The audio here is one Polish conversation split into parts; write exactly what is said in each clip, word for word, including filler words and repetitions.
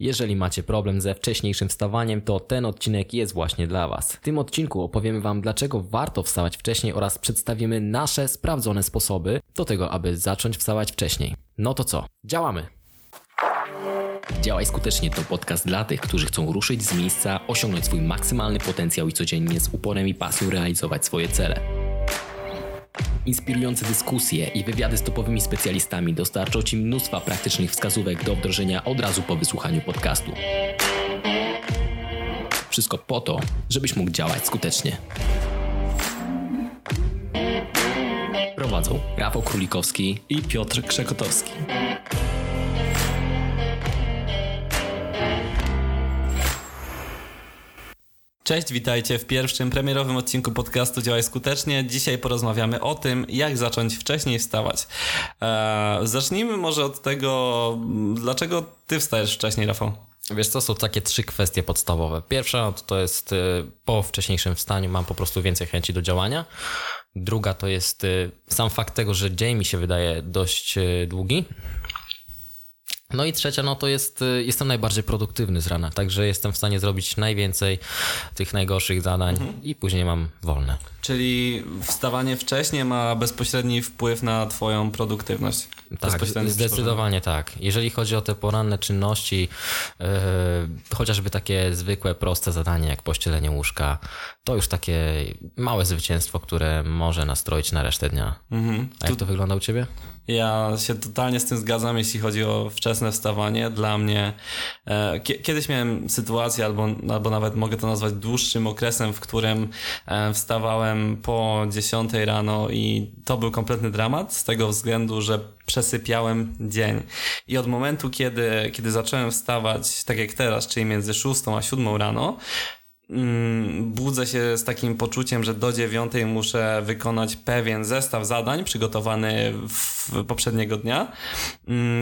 Jeżeli macie problem ze wcześniejszym wstawaniem, to ten odcinek jest właśnie dla Was. W tym odcinku opowiemy Wam, dlaczego warto wstawać wcześniej oraz przedstawimy nasze sprawdzone sposoby do tego, aby zacząć wstawać wcześniej. No to co? Działamy! Działaj Skutecznie to podcast dla tych, którzy chcą ruszyć z miejsca, osiągnąć swój maksymalny potencjał i codziennie z uporem i pasją realizować swoje cele. Inspirujące dyskusje i wywiady z topowymi specjalistami dostarczą Ci mnóstwa praktycznych wskazówek do wdrożenia od razu po wysłuchaniu podcastu. Wszystko po to, żebyś mógł działać skutecznie. Prowadzą Rafał Królikowski i Piotr Krzekotowski. Cześć, witajcie w pierwszym premierowym odcinku podcastu Działaj Skutecznie. Dzisiaj porozmawiamy o tym, jak zacząć wcześniej wstawać. Eee, zacznijmy może od tego, dlaczego ty wstajesz wcześniej, Rafał? Wiesz co, są takie trzy kwestie podstawowe. Pierwsza to jest po wcześniejszym wstaniu mam po prostu więcej chęci do działania. Druga to jest sam fakt tego, że dzień mi się wydaje dość długi. No i trzecia, no to jest, jestem najbardziej produktywny z rana, także jestem w stanie zrobić najwięcej tych najgorszych zadań mhm. i później mam wolne. Czyli wstawanie wcześniej ma bezpośredni wpływ na twoją produktywność? Tak, zdecydowanie tak. Jeżeli chodzi o te poranne czynności, yy, chociażby takie zwykłe, proste zadanie jak pościelenie łóżka, to już takie małe zwycięstwo, które może nastroić na resztę dnia. Mhm. A jak to wygląda u ciebie? Ja się totalnie z tym zgadzam, jeśli chodzi o wczesne wstawanie. Dla mnie e, kiedyś miałem sytuację, albo, albo nawet mogę to nazwać dłuższym okresem, w którym e, wstawałem po dziesiątej rano i to był kompletny dramat z tego względu, że przesypiałem dzień. I od momentu, kiedy, kiedy zacząłem wstawać, tak jak teraz, czyli między szóstą a siódmą rano, budzę się z takim poczuciem, że do dziewiątej muszę wykonać pewien zestaw zadań przygotowany w poprzedniego dnia,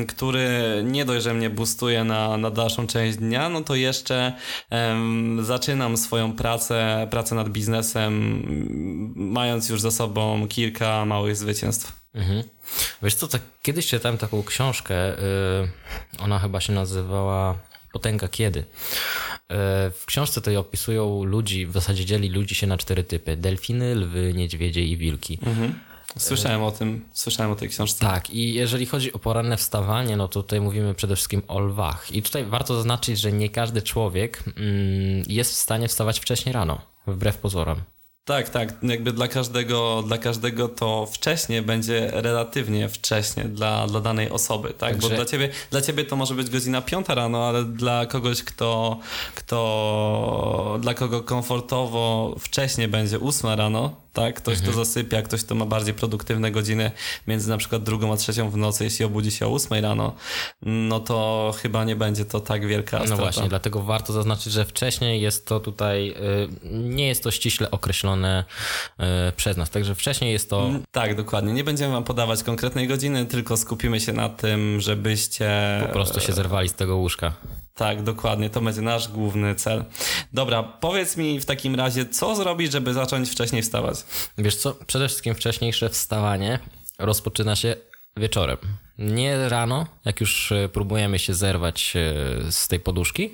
który nie dość, że mnie boostuje na, na dalszą część dnia, no to jeszcze um, zaczynam swoją pracę, pracę nad biznesem, mając już za sobą kilka małych zwycięstw. Mhm. Wiesz co, tak, kiedyś czytałem taką książkę, yy, ona chyba się nazywała Potęga Kiedy. W książce tej opisują ludzi, w zasadzie dzieli ludzi się na cztery typy. Delfiny, lwy, niedźwiedzie i wilki. Mhm. Słyszałem o tym, słyszałem o tej książce. Tak, i jeżeli chodzi o poranne wstawanie, no to tutaj mówimy przede wszystkim o lwach. I tutaj warto zaznaczyć, że nie każdy człowiek jest w stanie wstawać wcześniej rano, wbrew pozorom. Tak, tak. Jakby dla każdego, dla każdego to wcześnie będzie relatywnie wcześnie dla, dla danej osoby, tak? Także... Bo dla ciebie, dla ciebie to może być godzina piąta rano, ale dla kogoś, kto, kto dla kogo komfortowo wcześnie będzie ósma rano, tak? Ktoś mhm. to zasypia, ktoś to ma bardziej produktywne godziny między na przykład drugą a trzecią w nocy, jeśli obudzi się o ósmej rano, no to chyba nie będzie to tak wielka strata. No właśnie, dlatego warto zaznaczyć, że wcześniej jest to tutaj, nie jest to ściśle określone przez nas, także wcześniej jest to... Tak, dokładnie. Nie będziemy wam podawać konkretnej godziny, tylko skupimy się na tym, żebyście... Po prostu się zerwali z tego łóżka. Tak, dokładnie. To będzie nasz główny cel. Dobra, powiedz mi w takim razie, co zrobić, żeby zacząć wcześniej wstawać? Wiesz co, przede wszystkim wcześniejsze wstawanie rozpoczyna się wieczorem. Nie rano, jak już próbujemy się zerwać z tej poduszki,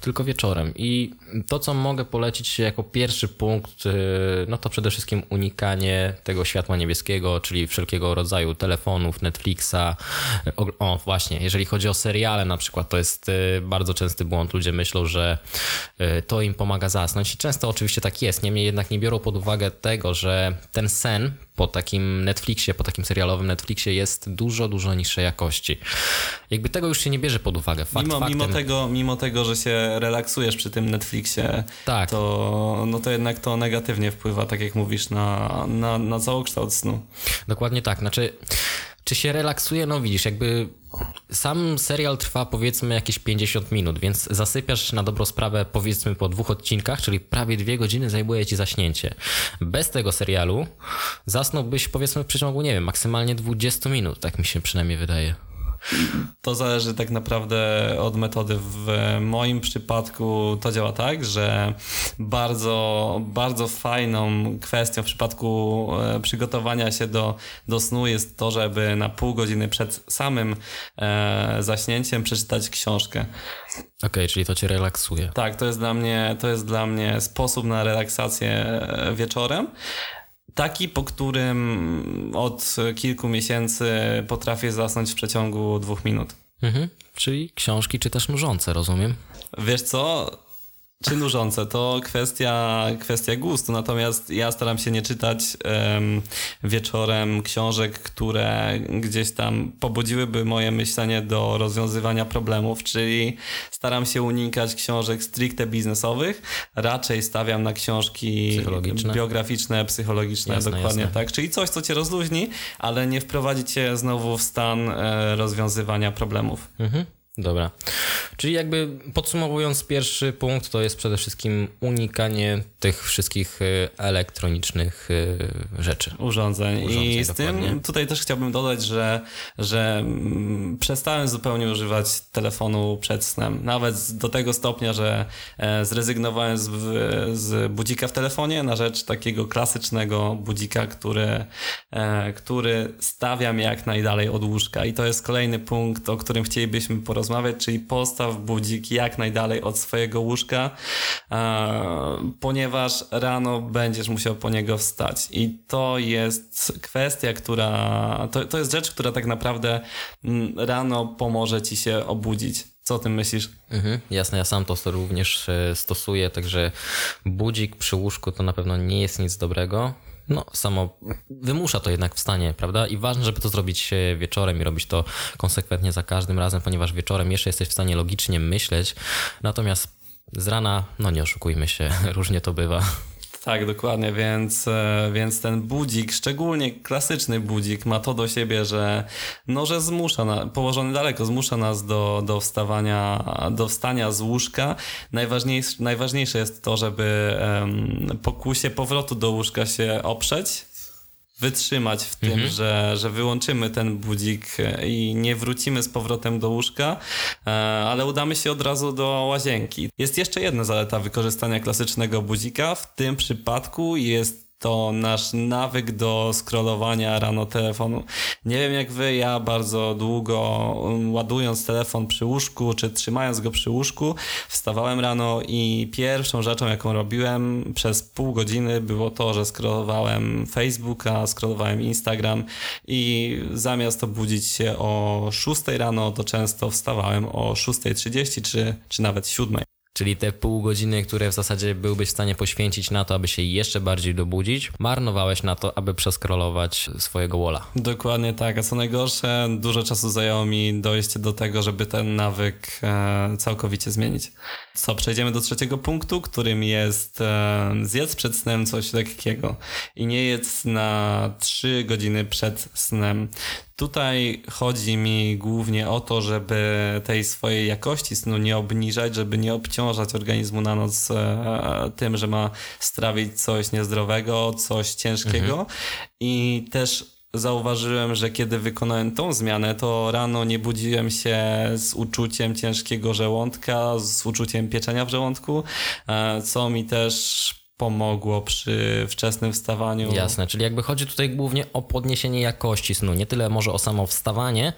tylko wieczorem. I to, co mogę polecić jako pierwszy punkt, no to przede wszystkim unikanie tego światła niebieskiego, czyli wszelkiego rodzaju telefonów, Netflixa. O właśnie, jeżeli chodzi o seriale na przykład, to jest bardzo częsty błąd. Ludzie myślą, że to im pomaga zasnąć. I często oczywiście tak jest, niemniej jednak nie biorą pod uwagę tego, że ten sen po takim Netflixie, po takim serialowym Netflixie jest dużo, dużo niższej jakości. Jakby tego już się nie bierze pod uwagę. Fakt, mimo, faktem... mimo, tego, mimo tego, że się relaksujesz przy tym Netflixie, tak. to, no to jednak to negatywnie wpływa, tak jak mówisz, na, na, na całokształt snu. Dokładnie tak. Znaczy, czy się relaksuje? No widzisz, jakby sam serial trwa powiedzmy jakieś pięćdziesiąt minut, więc zasypiasz na dobrą sprawę powiedzmy po dwóch odcinkach, czyli prawie dwie godziny zajmuje ci zaśnięcie. Bez tego serialu zasnąłbyś powiedzmy w przeciągu, nie wiem, maksymalnie dwudziestu minut, tak mi się przynajmniej wydaje. To zależy tak naprawdę od metody. W moim przypadku to działa tak, że bardzo, bardzo fajną kwestią w przypadku przygotowania się do, do snu jest to, żeby na pół godziny przed samym e, zaśnięciem przeczytać książkę. Okej, okay, czyli to cię relaksuje. Tak, to jest dla mnie, to jest dla mnie sposób na relaksację wieczorem. Taki, po którym od kilku miesięcy potrafię zasnąć w przeciągu dwóch minut. Mhm. Czyli książki czytasz nużące, rozumiem? Wiesz co? Czy nużące? To kwestia, kwestia gustu. Natomiast ja staram się nie czytać um, wieczorem książek, które gdzieś tam pobudziłyby moje myślenie do rozwiązywania problemów, czyli staram się unikać książek stricte biznesowych. Raczej stawiam na książki psychologiczne. biograficzne, psychologiczne, jasne, dokładnie jasne. Tak. Czyli coś, co cię rozluźni, ale nie wprowadzi cię znowu w stan e, rozwiązywania problemów. Mhm. Dobra, czyli jakby podsumowując, pierwszy punkt to jest przede wszystkim unikanie tych wszystkich elektronicznych rzeczy. Urządzeń. Urządzeń I z dokładnie. Tym tutaj też chciałbym dodać, że, że przestałem zupełnie używać telefonu przed snem. Nawet do tego stopnia, że zrezygnowałem z, z budzika w telefonie na rzecz takiego klasycznego budzika, który, który stawiam jak najdalej od łóżka. I to jest kolejny punkt, o którym chcielibyśmy porozmawiać. Czyli postaw budzik jak najdalej od swojego łóżka, ponieważ rano będziesz musiał po niego wstać. I to jest kwestia, która... To, to jest rzecz, która tak naprawdę rano pomoże ci się obudzić. Co o tym myślisz? Mhm, jasne, ja sam to również stosuję, także budzik przy łóżku to na pewno nie jest nic dobrego. No, samo wymusza to jednak wstanie, prawda? I ważne, żeby to zrobić wieczorem i robić to konsekwentnie za każdym razem, ponieważ wieczorem jeszcze jesteś w stanie logicznie myśleć, natomiast z rana, no nie oszukujmy się, różnie to bywa. Tak, dokładnie, więc, więc ten budzik, szczególnie klasyczny budzik, ma to do siebie, że, no, że zmusza, na, położony daleko, zmusza nas do, do, wstawania, do wstania z łóżka. Najważniejsze, najważniejsze jest to, żeby um, pokusie powrotu do łóżka się oprzeć, wytrzymać w tym, mhm. że, że wyłączymy ten budzik i nie wrócimy z powrotem do łóżka, ale udamy się od razu do łazienki. Jest jeszcze jedna zaleta wykorzystania klasycznego budzika. W tym przypadku jest to nasz nawyk do scrollowania rano telefonu. Nie wiem jak wy, ja bardzo długo ładując telefon przy łóżku, czy trzymając go przy łóżku, wstawałem rano i pierwszą rzeczą, jaką robiłem przez pół godziny, było to, że scrollowałem Facebooka, scrollowałem Instagram i zamiast obudzić się o szóstej rano, to często wstawałem o szósta trzydzieści czy, czy nawet siódma. Czyli te pół godziny, które w zasadzie byłbyś w stanie poświęcić na to, aby się jeszcze bardziej dobudzić, marnowałeś na to, aby przeskrolować swojego walla. Dokładnie tak, a co najgorsze, dużo czasu zajęło mi dojście do tego, żeby ten nawyk e, całkowicie zmienić. Co, przejdziemy do trzeciego punktu, którym jest e, zjedz przed snem coś lekkiego i nie jedz na trzy godziny przed snem. Tutaj chodzi mi głównie o to, żeby tej swojej jakości snu nie obniżać, żeby nie obciążać organizmu na noc tym, że ma strawić coś niezdrowego, coś ciężkiego. Mhm. I też zauważyłem, że kiedy wykonałem tą zmianę, to rano nie budziłem się z uczuciem ciężkiego żołądka, z uczuciem pieczenia w żołądku, co mi też pomogło przy wczesnym wstawaniu. Jasne, czyli jakby chodzi tutaj głównie o podniesienie jakości snu, nie tyle może o samo wstawanie,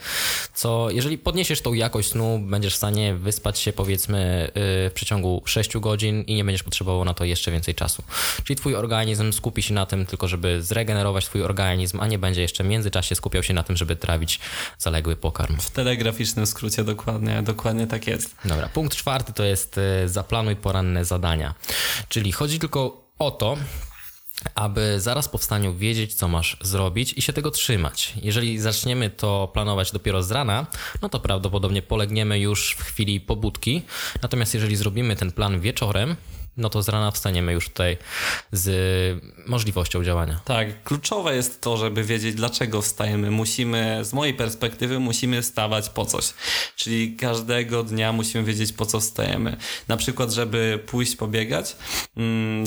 co jeżeli podniesiesz tą jakość snu, będziesz w stanie wyspać się powiedzmy w przeciągu sześciu godzin i nie będziesz potrzebował na to jeszcze więcej czasu. Czyli twój organizm skupi się na tym tylko, żeby zregenerować twój organizm, a nie będzie jeszcze w międzyczasie skupiał się na tym, żeby trawić zaległy pokarm. W telegraficznym skrócie dokładnie, dokładnie tak jest. Dobra, punkt czwarty to jest zaplanuj poranne zadania, czyli chodzi tylko o to, aby zaraz po wstaniu wiedzieć, co masz zrobić i się tego trzymać. Jeżeli zaczniemy to planować dopiero z rana, no to prawdopodobnie polegniemy już w chwili pobudki. Natomiast jeżeli zrobimy ten plan wieczorem, no to z rana wstaniemy już tutaj z możliwością działania. Tak, kluczowe jest to, żeby wiedzieć, dlaczego wstajemy. Musimy, z mojej perspektywy, musimy wstawać po coś. Czyli każdego dnia musimy wiedzieć, po co wstajemy. Na przykład, żeby pójść pobiegać,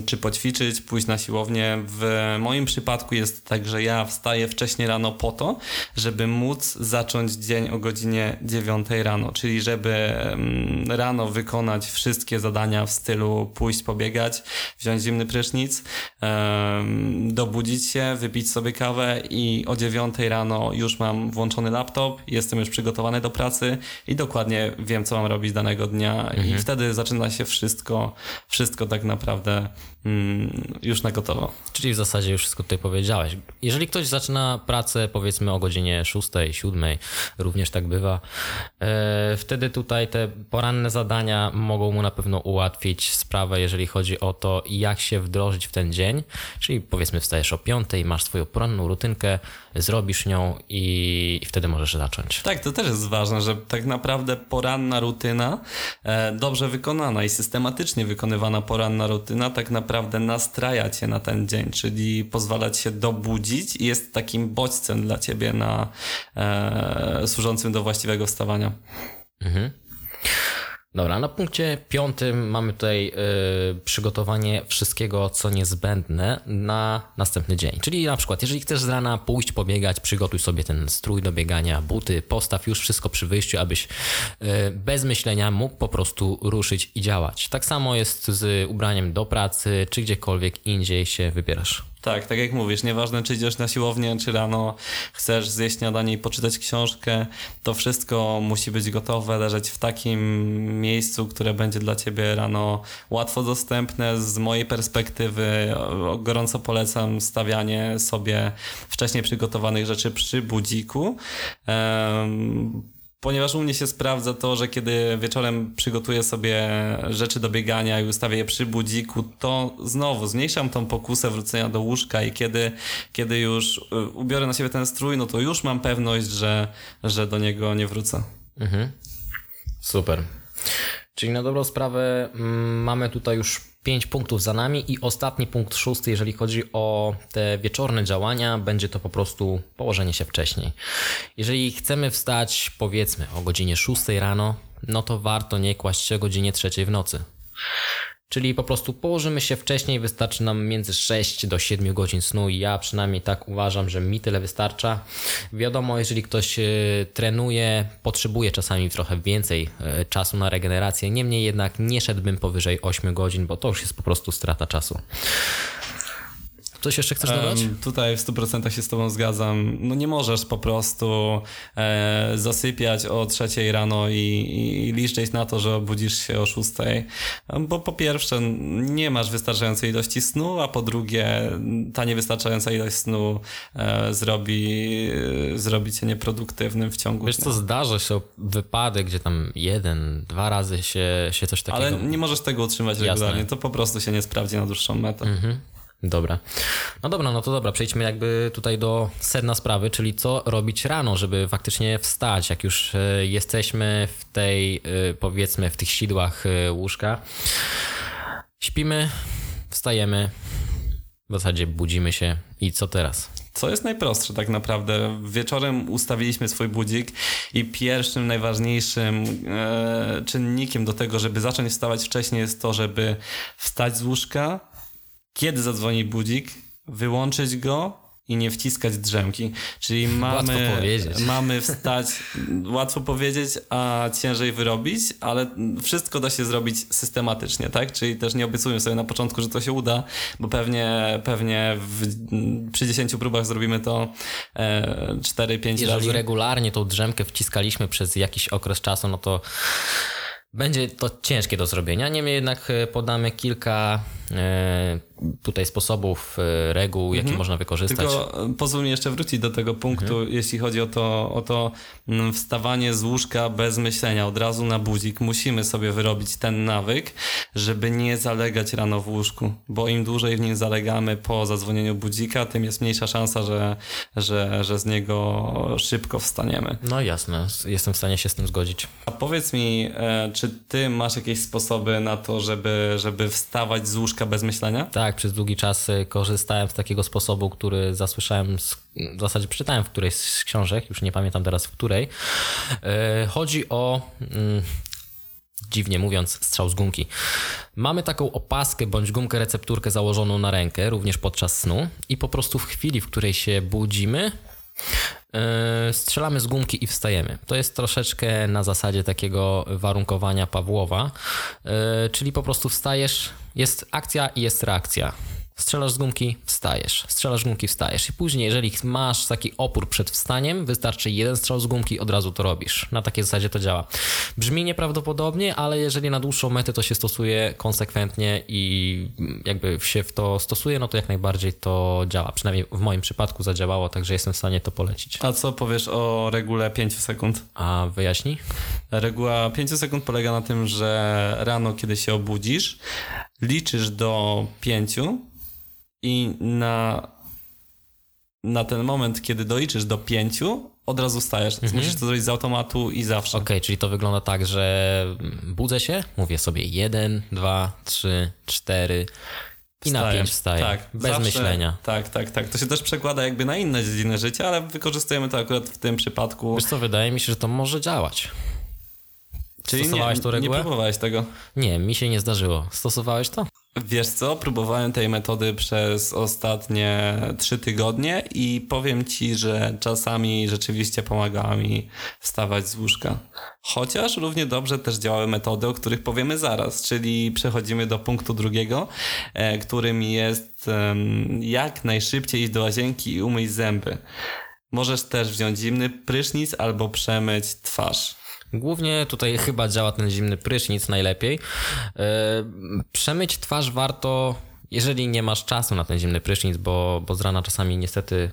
czy poćwiczyć, pójść na siłownię. W moim przypadku jest tak, że ja wstaję wcześniej rano po to, żeby móc zacząć dzień o godzinie dziewiątej rano, czyli żeby rano wykonać wszystkie zadania w stylu pójść pobiegać, wziąć zimny prysznic, dobudzić się, wypić sobie kawę i o dziewiątej rano już mam włączony laptop, jestem już przygotowany do pracy i dokładnie wiem, co mam robić danego dnia, mhm. i wtedy zaczyna się wszystko, wszystko tak naprawdę już na gotowo. Czyli w zasadzie już wszystko tutaj powiedziałeś. Jeżeli ktoś zaczyna pracę powiedzmy o godzinie szóstej, siódmej, również tak bywa, wtedy tutaj te poranne zadania mogą mu na pewno ułatwić sprawę, jeżeli chodzi o to, jak się wdrożyć w ten dzień, czyli powiedzmy wstajesz o piątej, masz swoją poranną rutynkę, zrobisz nią i wtedy możesz zacząć. Tak, to też jest ważne, że tak naprawdę poranna rutyna, dobrze wykonana i systematycznie wykonywana poranna rutyna tak naprawdę nastraja cię na ten dzień, czyli pozwala ci się dobudzić i jest takim bodźcem dla ciebie na, e, służącym do właściwego wstawania. Mhm. Dobra, na punkcie piątym mamy tutaj y, przygotowanie wszystkiego, co niezbędne na następny dzień. Czyli na przykład, jeżeli chcesz z rana pójść pobiegać, przygotuj sobie ten strój do biegania, buty, postaw już wszystko przy wyjściu, abyś y, bez myślenia mógł po prostu ruszyć i działać. Tak samo jest z ubraniem do pracy, czy gdziekolwiek indziej się wybierasz. Tak, tak jak mówisz, nieważne czy idziesz na siłownię, czy rano chcesz zjeść śniadanie i poczytać książkę, to wszystko musi być gotowe, leżeć w takim miejscu, które będzie dla ciebie rano łatwo dostępne. Z mojej perspektywy gorąco polecam stawianie sobie wcześniej przygotowanych rzeczy przy budziku. Um, Ponieważ u mnie się sprawdza to, że kiedy wieczorem przygotuję sobie rzeczy do biegania i ustawię je przy budziku, to znowu zmniejszam tą pokusę wrócenia do łóżka i kiedy, kiedy już ubiorę na siebie ten strój, no to już mam pewność, że, że do niego nie wrócę. Mhm. Super. Czyli na dobrą sprawę mamy tutaj już pięć punktów za nami i ostatni punkt, szósty, jeżeli chodzi o te wieczorne działania, będzie to po prostu położenie się wcześniej. Jeżeli chcemy wstać powiedzmy o godzinie szóstej rano, no to warto nie kłaść się o godzinie trzeciej w nocy. Czyli po prostu położymy się wcześniej, wystarczy nam między sześć do siedmiu godzin snu i ja przynajmniej tak uważam, że mi tyle wystarcza. Wiadomo, jeżeli ktoś trenuje, potrzebuje czasami trochę więcej czasu na regenerację, niemniej jednak nie szedłbym powyżej ośmiu godzin, bo to już jest po prostu strata czasu. Coś jeszcze chcesz dodać? Um, tutaj w stu procentach się z tobą zgadzam. No nie możesz po prostu e, zasypiać o trzeciej rano i, i liczyć na to, że obudzisz się o szóstej, bo po pierwsze nie masz wystarczającej ilości snu, a po drugie ta niewystarczająca ilość snu e, zrobi, e, zrobi cię nieproduktywnym w ciągu Wiesz dnia. Co, zdarza się wypadek, gdzie tam jeden, dwa razy się, się coś takiego... Ale nie możesz tego utrzymać Jasne. regularnie, to po prostu się nie sprawdzi na dłuższą metę. Mhm. Dobra. No dobra, no to dobra, przejdźmy jakby tutaj do sedna sprawy, czyli co robić rano, żeby faktycznie wstać, jak już jesteśmy w tej, powiedzmy, w tych sidłach łóżka. Śpimy, wstajemy, w zasadzie budzimy się i co teraz? Co jest najprostsze tak naprawdę. Wieczorem ustawiliśmy swój budzik i pierwszym, najważniejszym e, czynnikiem do tego, żeby zacząć wstawać wcześniej jest to, żeby wstać z łóżka, kiedy zadzwoni budzik, wyłączyć go i nie wciskać drzemki. Czyli mamy, mamy wstać, łatwo powiedzieć, a ciężej wyrobić, ale wszystko da się zrobić systematycznie, tak? Czyli też nie obiecujmy sobie na początku, że to się uda, bo pewnie, pewnie w, przy dziesięciu próbach zrobimy to e, cztery pięć razy. Jeżeli regularnie tą drzemkę wciskaliśmy przez jakiś okres czasu, no to będzie to ciężkie do zrobienia, niemniej jednak podamy kilka tutaj sposobów, reguł, jakie mhm. można wykorzystać. Tylko pozwól mi jeszcze wrócić do tego punktu, mhm. jeśli chodzi o to, o to wstawanie z łóżka bez myślenia, od razu na budzik. Musimy sobie wyrobić ten nawyk, żeby nie zalegać rano w łóżku, bo im dłużej w nim zalegamy po zadzwonieniu budzika, tym jest mniejsza szansa, że, że, że z niego szybko wstaniemy. No jasne, jestem w stanie się z tym zgodzić. A powiedz mi, czy ty masz jakieś sposoby na to, żeby, żeby wstawać z łóżka bez myślenia? Tak, przez długi czas korzystałem z takiego sposobu, który zasłyszałem, z, w zasadzie przeczytałem w którejś z książek, już nie pamiętam teraz w której. Chodzi o... dziwnie mówiąc, strzał z gumki. Mamy taką opaskę bądź gumkę recepturkę założoną na rękę, również podczas snu i po prostu w chwili, w której się budzimy, yy, strzelamy z gumki i wstajemy. To jest troszeczkę na zasadzie takiego warunkowania Pawłowa, yy, czyli po prostu wstajesz, jest akcja i jest reakcja. Strzelasz z gumki, wstajesz. Strzelasz z gumki, wstajesz. I później, jeżeli masz taki opór przed wstaniem, wystarczy jeden strzał z gumki, od razu to robisz. Na takiej zasadzie to działa. Brzmi nieprawdopodobnie, ale jeżeli na dłuższą metę to się stosuje konsekwentnie i jakby się w to stosuje, no to jak najbardziej to działa. Przynajmniej w moim przypadku zadziałało, także jestem w stanie to polecić. A co powiesz o regule pięć sekund? A wyjaśnij? Reguła pięć sekund polega na tym, że rano, kiedy się obudzisz, liczysz do pięciu i na, na ten moment, kiedy doliczysz do pięciu, od razu stajesz. Mhm. Musisz to zrobić z automatu i zawsze. Okej, okay, czyli to wygląda tak, że budzę się, mówię sobie jeden, dwa, trzy, cztery... I na pięć wstaje, tak, bez zawsze, myślenia. Tak, tak, tak. To się też przekłada jakby na inne dziedziny życia, ale wykorzystujemy to akurat w tym przypadku. Wiesz co, wydaje mi się, że to może działać. Czyli stosowałeś nie, tą regułę? Nie próbowałeś tego? Nie, mi się nie zdarzyło. Stosowałeś to? Wiesz co, próbowałem tej metody przez ostatnie trzy tygodnie i powiem ci, że czasami rzeczywiście pomagała mi wstawać z łóżka. Chociaż równie dobrze też działały metody, o których powiemy zaraz, czyli przechodzimy do punktu drugiego, którym jest jak najszybciej iść do łazienki i umyć zęby. Możesz też wziąć zimny prysznic albo przemyć twarz. Głównie tutaj chyba działa ten zimny prysznic najlepiej. Przemyć twarz warto, jeżeli nie masz czasu na ten zimny prysznic, bo, bo z rana czasami niestety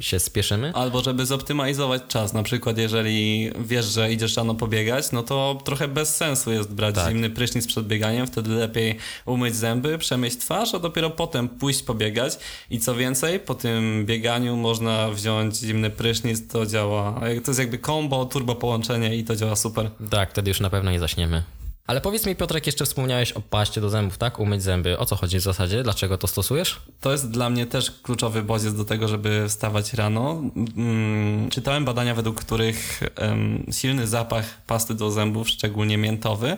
się spieszymy. Albo żeby zoptymalizować czas, na przykład jeżeli wiesz, że idziesz rano pobiegać, no to trochę bez sensu jest brać tak. zimny prysznic przed bieganiem, wtedy lepiej umyć zęby, przemyć twarz, a dopiero potem pójść pobiegać i co więcej, po tym bieganiu można wziąć zimny prysznic, to działa, to jest jakby combo, turbo połączenie i to działa super. Tak, wtedy już na pewno nie zaśniemy. Ale powiedz mi, Piotrek, jeszcze wspomniałeś o paście do zębów, tak? Umyć zęby. O co chodzi w zasadzie? Dlaczego to stosujesz? To jest dla mnie też kluczowy bodziec do tego, żeby wstawać rano. Hmm, czytałem badania, według których um, silny zapach pasty do zębów, szczególnie miętowy,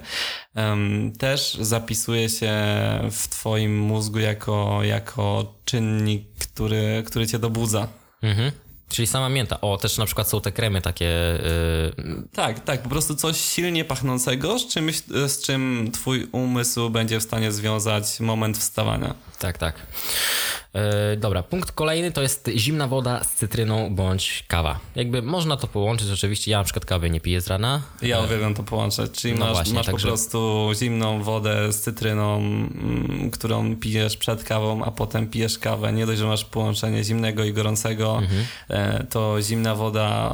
um, też zapisuje się w twoim mózgu jako, jako czynnik, który, który cię dobudza. Mhm. Czyli sama mięta. O, też na przykład są te kremy takie... Yy... Tak, tak. Po prostu coś silnie pachnącego, z czymś, z czym twój umysł będzie w stanie związać moment wstawania. Tak, tak. Yy, dobra, punkt kolejny to jest zimna woda z cytryną bądź kawa. Jakby można to połączyć, rzeczywiście. Ja na przykład kawy nie piję z rana. Ja yy... uwielbiam to połączyć. Czyli no masz, właśnie, masz także... po prostu zimną wodę z cytryną, m, którą pijesz przed kawą, a potem pijesz kawę. Nie dość, że masz połączenie zimnego i gorącego, yy. to zimna woda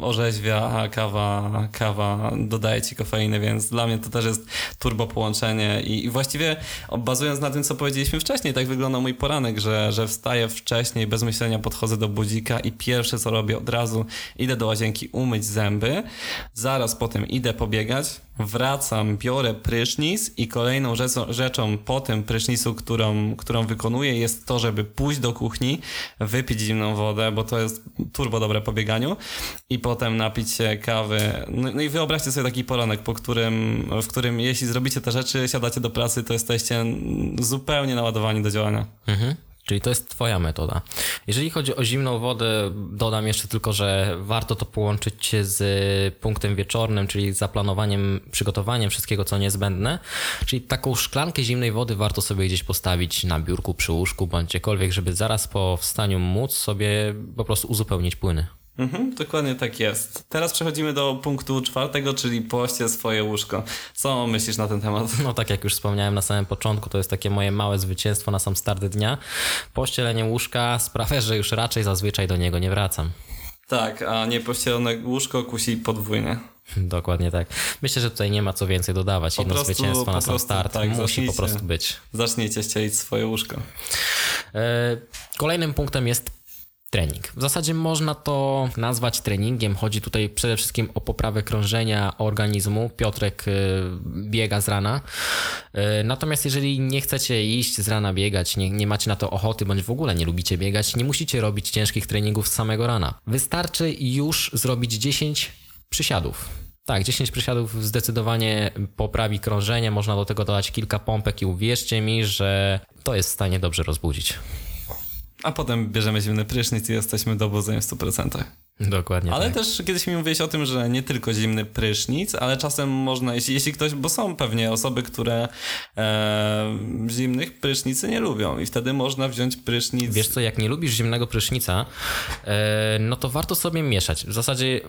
orzeźwia, a kawa, kawa dodaje ci kofeiny, więc dla mnie to też jest turbo połączenie i, i właściwie bazując na tym, co powiedzieliśmy wcześniej, tak wygląda mój poranek, że, że wstaję wcześniej, bez myślenia podchodzę do budzika i pierwsze co robię, od razu idę do łazienki umyć zęby, zaraz potem idę pobiegać, wracam, biorę prysznic i kolejną rzeczą, rzeczą po tym prysznicu, którą, którą wykonuję, jest to, żeby pójść do kuchni, wypić zimną wodę, bo to jest turbo dobre po bieganiu i potem napić się kawy. No, no i wyobraźcie sobie taki poranek, po którym, w którym jeśli zrobicie te rzeczy, siadacie do pracy, to jesteście zupełnie naładowani do działania. Mhm. Czyli to jest twoja metoda. Jeżeli chodzi o zimną wodę, dodam jeszcze tylko, że warto to połączyć z punktem wieczornym, czyli zaplanowaniem, przygotowaniem wszystkiego, co niezbędne. Czyli taką szklankę zimnej wody warto sobie gdzieś postawić na biurku, przy łóżku, bądź gdziekolwiek, żeby zaraz po wstaniu móc sobie po prostu uzupełnić płyny. Mhm, dokładnie tak jest. Teraz przechodzimy do punktu czwartego, czyli poście swoje łóżko. Co myślisz na ten temat? No tak jak już wspomniałem na samym początku, to jest takie moje małe zwycięstwo na sam start dnia. Pościelenie łóżka sprawia, że już raczej zazwyczaj do niego nie wracam. Tak, a niepościelone łóżko kusi podwójnie. Dokładnie tak. Myślę, że tutaj nie ma co więcej dodawać. Jedno prostu, zwycięstwo na sam start tak, musi zacznijcie, po prostu być. Zacznijcie ścielić swoje łóżko. Kolejnym punktem jest trening. W zasadzie można to nazwać treningiem. Chodzi tutaj przede wszystkim o poprawę krążenia organizmu. Piotrek biega z rana. Natomiast jeżeli nie chcecie iść z rana biegać, nie, nie macie na to ochoty, bądź w ogóle nie lubicie biegać, nie musicie robić ciężkich treningów z samego rana. Wystarczy już zrobić dziesięć przysiadów. Tak, dziesięć przysiadów zdecydowanie poprawi krążenie. Można do tego dodać kilka pompek i uwierzcie mi, że to jest w stanie dobrze rozbudzić. A potem bierzemy zimny prysznic i jesteśmy do obudzenia w stu procentach. Dokładnie. Ale tak. Też kiedyś mi mówiłeś o tym, że nie tylko zimny prysznic, ale czasem można, jeśli, jeśli ktoś, bo są pewnie osoby, które e, zimnych prysznicy nie lubią i wtedy można wziąć prysznic. Wiesz co, jak nie lubisz zimnego prysznica, e, no to warto sobie mieszać. W zasadzie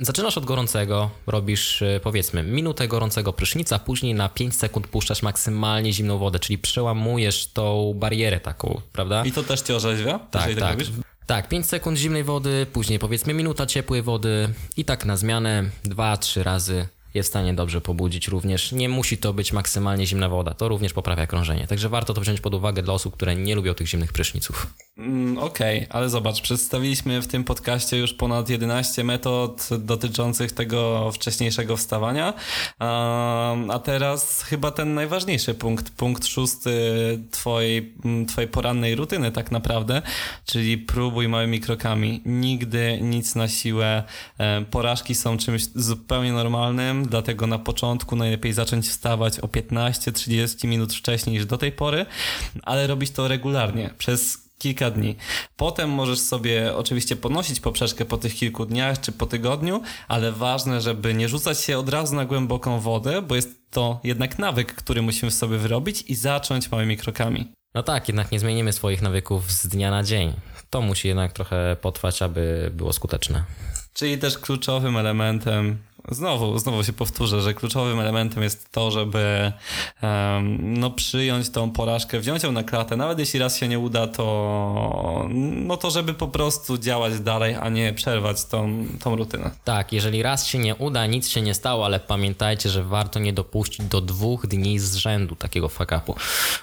zaczynasz od gorącego, robisz powiedzmy minutę gorącego prysznica, później na pięć sekund puszczasz maksymalnie zimną wodę, czyli przełamujesz tą barierę taką, prawda? I to też cię orzeźwia? Tak, tak. Tak, tak, pięć sekund zimnej wody, później powiedzmy minuta ciepłej wody i tak na zmianę dwa trzy razy jest w stanie dobrze pobudzić również. Nie musi to być maksymalnie zimna woda, to również poprawia krążenie. Także warto to wziąć pod uwagę dla osób, które nie lubią tych zimnych pryszniców. Mm, Okej, okay. Ale zobacz, przedstawiliśmy w tym podcaście już ponad jedenaście metod dotyczących tego wcześniejszego wstawania, a, a teraz chyba ten najważniejszy punkt, punkt szósty twojej, twojej porannej rutyny tak naprawdę, czyli próbuj małymi krokami. Nigdy nic na siłę. Porażki są czymś zupełnie normalnym, dlatego na początku najlepiej zacząć wstawać o piętnaście do trzydziestu minut wcześniej niż do tej pory, ale robić to regularnie, przez kilka dni. Potem możesz sobie oczywiście podnosić poprzeczkę po tych kilku dniach czy po tygodniu, ale ważne, żeby nie rzucać się od razu na głęboką wodę, bo jest to jednak nawyk, który musimy sobie wyrobić i zacząć małymi krokami. No tak, jednak nie zmienimy swoich nawyków z dnia na dzień. To musi jednak trochę potrwać, aby było skuteczne. Czyli też kluczowym elementem Znowu, znowu się powtórzę, że kluczowym elementem jest to, żeby um, no przyjąć tą porażkę, wziąć ją na klatę, nawet jeśli raz się nie uda, to no to żeby po prostu działać dalej, a nie przerwać tą, tą rutynę. Tak, jeżeli raz się nie uda, nic się nie stało, ale pamiętajcie, że warto nie dopuścić do dwóch dni z rzędu takiego fuck upu,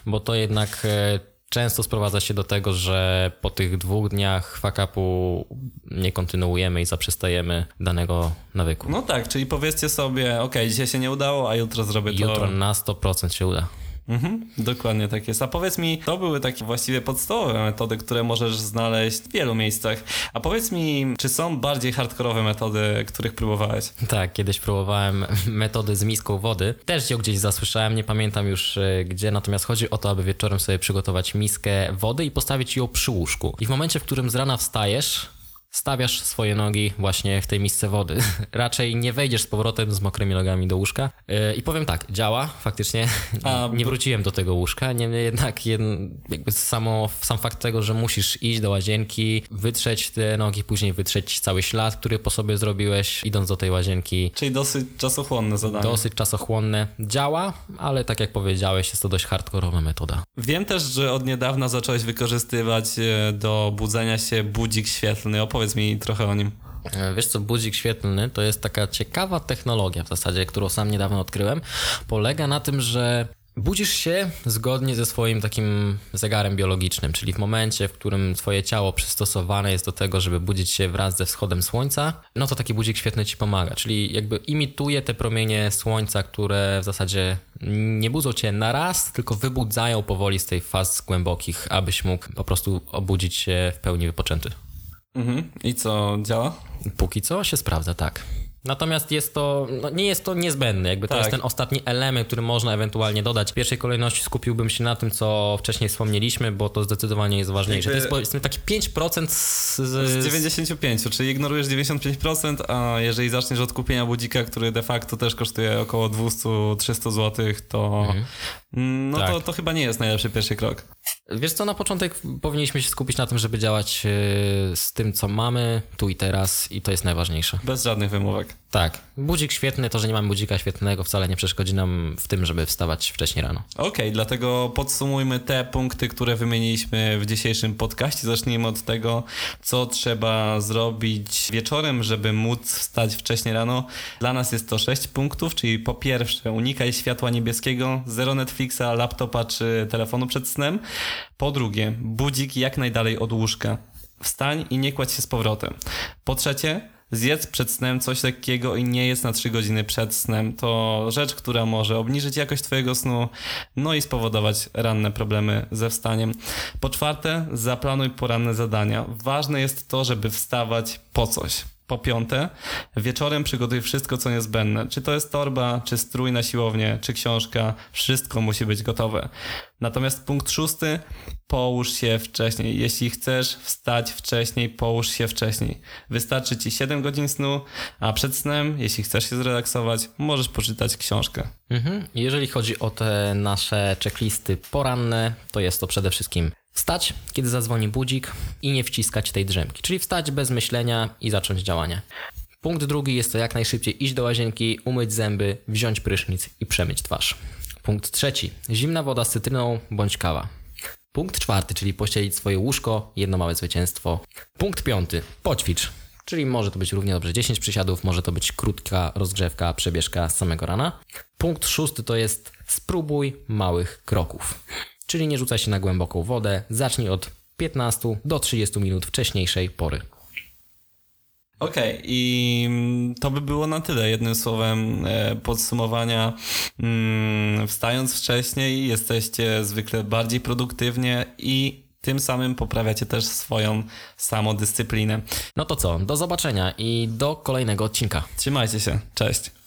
bo to jednak E, często sprowadza się do tego, że po tych dwóch dniach fuck-upu nie kontynuujemy i zaprzestajemy danego nawyku. No tak, czyli powiedzcie sobie, ok, dzisiaj się nie udało, a jutro zrobię jutro to. Jutro na sto procent się uda. Mhm, dokładnie tak jest. A powiedz mi, to były takie właściwie podstawowe metody, które możesz znaleźć w wielu miejscach. A powiedz mi, czy są bardziej hardkorowe metody, których próbowałeś? Tak, kiedyś próbowałem metody z miską wody. Też ją gdzieś zasłyszałem, nie pamiętam już gdzie, natomiast chodzi o to, aby wieczorem sobie przygotować miskę wody i postawić ją przy łóżku. I w momencie, w którym z rana wstajesz, stawiasz swoje nogi właśnie w tej misce wody. Raczej nie wejdziesz z powrotem z mokrymi nogami do łóżka. Yy, I powiem tak, działa faktycznie. A, nie wróciłem do tego łóżka. Niemniej jednak jed, jakby samo, sam fakt tego, że musisz iść do łazienki, wytrzeć te nogi, później wytrzeć cały ślad, który po sobie zrobiłeś, idąc do tej łazienki. Czyli dosyć czasochłonne zadanie. Dosyć czasochłonne. Działa, ale tak jak powiedziałeś, jest to dość hardkorowa metoda. Wiem też, że od niedawna zacząłeś wykorzystywać do budzenia się budzik świetlny. Opowiedz Powiedz mi trochę o nim. Wiesz co, budzik świetlny to jest taka ciekawa technologia w zasadzie, którą sam niedawno odkryłem. Polega na tym, że budzisz się zgodnie ze swoim takim zegarem biologicznym, czyli w momencie, w którym twoje ciało przystosowane jest do tego, żeby budzić się wraz ze wschodem słońca, no to taki budzik świetlny ci pomaga, czyli jakby imituje te promienie słońca, które w zasadzie nie budzą cię na raz, tylko wybudzają powoli z tej faz głębokich, abyś mógł po prostu obudzić się w pełni wypoczęty. Mhm. I co, działa? Póki co się sprawdza, tak. Natomiast jest to, no nie jest to niezbędne, jakby tak. To jest ten ostatni element, który można ewentualnie dodać. W pierwszej kolejności skupiłbym się na tym, co wcześniej wspomnieliśmy, bo to zdecydowanie jest ważniejsze. Jakby to jest, jest taki pięć procent z, z... z dziewięćdziesiąt pięć procent, czyli ignorujesz dziewięćdziesiąt pięć procent, a jeżeli zaczniesz od kupienia budzika, który de facto też kosztuje około dwieście do trzystu złotych, to, mhm. no tak. to, to chyba nie jest najlepszy pierwszy krok. Wiesz co, na początek powinniśmy się skupić na tym, żeby działać z tym, co mamy, tu i teraz, i to jest najważniejsze. Bez żadnych wymówek. Tak. Budzik świetny, to, że nie mamy budzika świetnego, wcale nie przeszkodzi nam w tym, żeby wstawać wcześniej rano. Okej, okay, dlatego podsumujmy te punkty, które wymieniliśmy w dzisiejszym podcaście. Zacznijmy od tego, co trzeba zrobić wieczorem, żeby móc wstać wcześniej rano. Dla nas jest to sześć punktów, czyli po pierwsze unikaj światła niebieskiego, zero Netflixa, laptopa czy telefonu przed snem. Po drugie, budzik jak najdalej od łóżka. Wstań i nie kładź się z powrotem. Po trzecie, zjedz przed snem coś lekkiego i nie jedz na trzy godziny przed snem. To rzecz, która może obniżyć jakość twojego snu, no i spowodować ranne problemy ze wstaniem. Po czwarte, zaplanuj poranne zadania. Ważne jest to, żeby wstawać po coś. Po piąte, wieczorem przygotuj wszystko, co niezbędne. Czy to jest torba, czy strój na siłownię, czy książka. Wszystko musi być gotowe. Natomiast punkt szósty, połóż się wcześniej. Jeśli chcesz wstać wcześniej, połóż się wcześniej. Wystarczy ci siedem godzin snu, a przed snem, jeśli chcesz się zrelaksować, możesz poczytać książkę. Mhm. Jeżeli chodzi o te nasze checklisty poranne, to jest to przede wszystkim wstać, kiedy zadzwoni budzik, i nie wciskać tej drzemki, czyli wstać bez myślenia i zacząć działanie. Punkt drugi jest to jak najszybciej iść do łazienki, umyć zęby, wziąć prysznic i przemyć twarz. Punkt trzeci, zimna woda z cytryną bądź kawa. Punkt czwarty, czyli pościelić swoje łóżko, jedno małe zwycięstwo. Punkt piąty, poćwicz, czyli może to być równie dobrze dziesięć przysiadów, może to być krótka rozgrzewka, przebieżka z samego rana. Punkt szósty to jest spróbuj małych kroków. Czyli nie rzucaj się na głęboką wodę, zacznij od piętnastu do trzydziestu minut wcześniejszej pory. Okej, okay, i to by było na tyle. Jednym słowem podsumowania, wstając wcześniej jesteście zwykle bardziej produktywnie i tym samym poprawiacie też swoją samodyscyplinę. No to co, do zobaczenia i do kolejnego odcinka. Trzymajcie się, cześć.